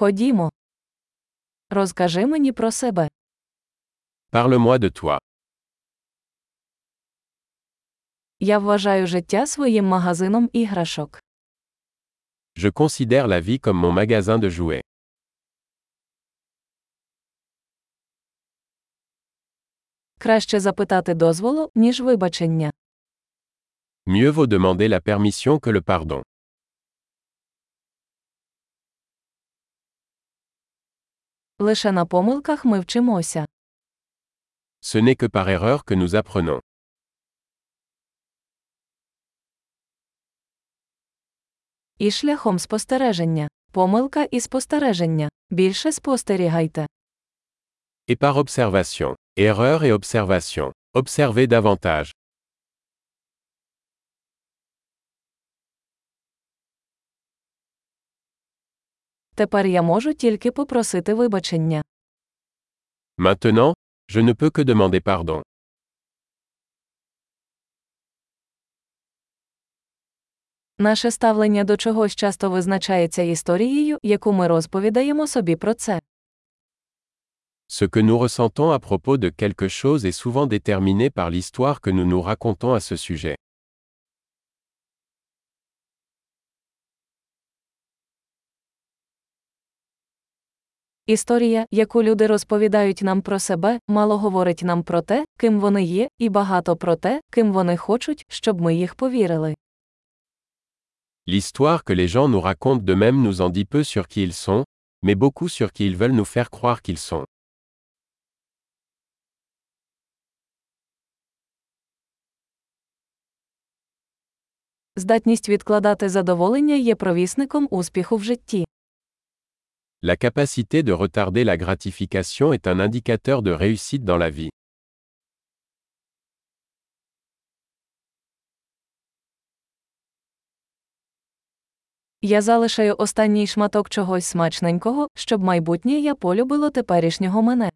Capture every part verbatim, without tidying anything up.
Ходімо. Розкажи мені про себе. Parle-moi de toi. Я вважаю життя своїм магазином іграшок. Je considère la vie comme mon magasin de jouets. Краще запитати дозволу, ніж вибачення. Mieux vaut demander la permission que le pardon. Лише на помилках ми вчимося. Ce n'est que par erreur que nous apprenons. І шляхом спостереження. Помилка і спостереження. Більше спостерігайте. Et par observation. Erreur et observation. Observez davantage. Тепер я можу тільки попросити вибачення. Maintenant, je ne peux que demander pardon. Наше ставлення до чогось часто визначається історією, яку ми розповідаємо собі про це. Ce que nous ressentons à propos de quelque chose est souvent déterminé par l'histoire que nous nous racontons à ce sujet. Історія, яку люди розповідають нам про себе, мало говорить нам про те, ким вони є, і багато про те, ким вони хочуть, щоб ми їх повірили. L'histoire que les gens nous racontent d'eux-mêmes nous en dit peu sur qui ils sont, mais beaucoup sur qui ils veulent nous faire croire qu'ils sont. Здатність відкладати задоволення є провісником успіху в житті. La capacité de retarder la gratification est un indicateur de réussite dans la vie. Я залишаю останній шматок чогось смачненького, щоб майбутнє я полюбило теперішнього мене.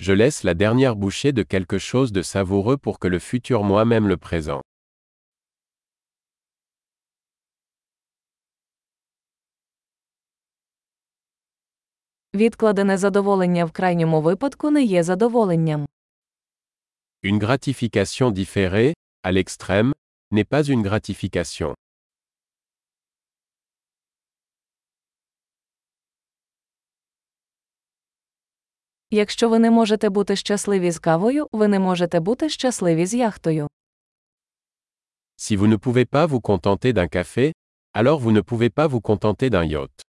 Je laisse la dernière bouchée de quelque chose de savoureux pour que le futur moi aime le présent. Відкладене задоволення в крайньому випадку не є задоволенням. Une gratification différée, à l'extrême, n'est pas une gratification. Якщо ви не можете бути щасливі з кавою, ви не можете бути щасливі з яхтою. Si vous ne pouvez pas vous contenter d'un café, alors vous ne pouvez pas vous contenter d'un yacht.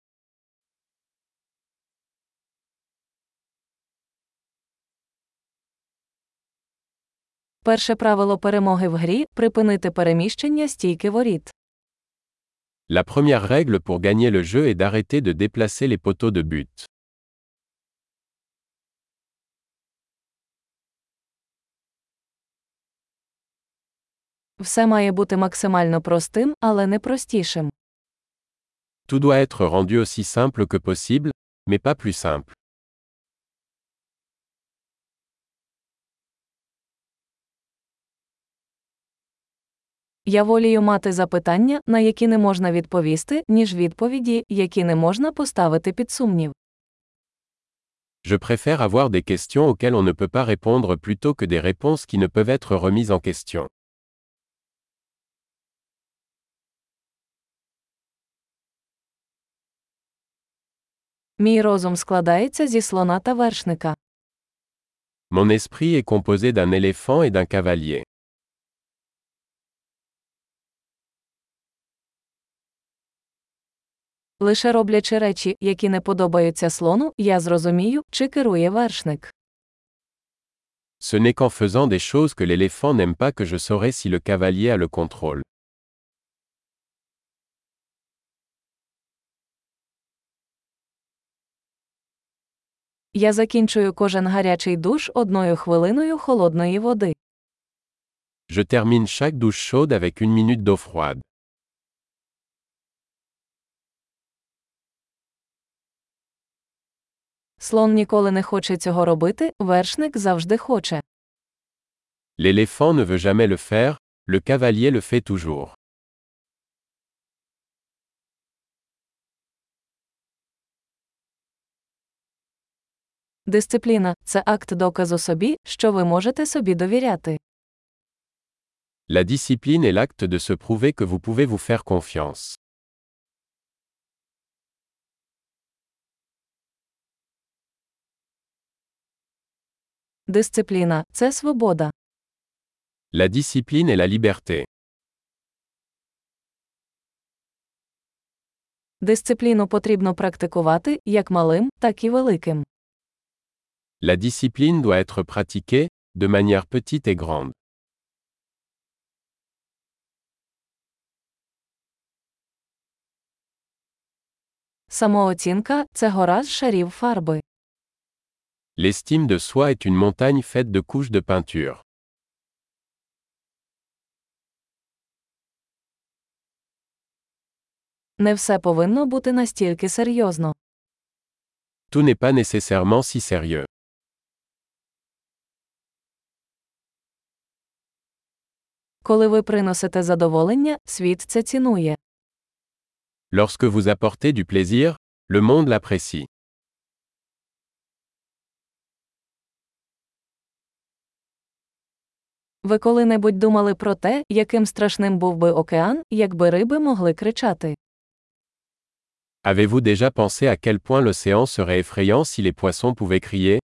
Перше правило перемоги в грі – припинити переміщення стійки воріт. La première règle pour gagner le jeu est d'arrêter de déplacer les poteaux de but. Все має бути максимально простим, але не простішим. Tout doit être rendu aussi simple que possible, mais pas plus simple. Я волію мати запитання, на які не можна відповісти, ніж відповіді, які не можна поставити під сумнів. Je préfère avoir des questions auxquelles on ne peut pas répondre plutôt que des réponses qui ne peuvent être remises en question. Мій розум складається зі слона та вершника. Mon esprit est composé d'un éléphant et d'un cavalier. Лише роблячи речі, які не подобаються слону, я зрозумію, чи керує вершник. Ce n'est qu'en faisant des choses que l'éléphant n'aime pas que je saurai si le cavalier a le contrôle. Я закінчую кожен гарячий душ одною хвилиною холодної води. Je termine chaque douche chaude avec une minute d'eau froide. Слон ніколи не хоче цього робити, вершник завжди хоче. L'éléphant ne veut jamais le faire, le cavalier le fait toujours. Дисципліна – це акт доказу собі, що ви можете собі довіряти. La discipline est l'acte de se prouver que vous pouvez vous faire confiance. Дисципліна – це свобода. La discipline est la liberté. Дисципліну потрібно практикувати, як малим, так і великим. La discipline doit être pratiquée, de manière petite et grande. Самооцінка – це гора з шарів фарби. L'estime de soi est une montagne faite de couches de peinture. Не все повинно бути настільки серйозно. Tout n'est pas nécessairement si sérieux. Коли ви приносите задоволення, світ це цінує. Lorsque vous apportez du plaisir, le monde l'apprécie. Ви коли-небудь думали про те, яким страшним був би океан, якби риби могли кричати? Avez-vous déjà pensé à quel point l'océan serait effrayant si les poissons pouvaient crier?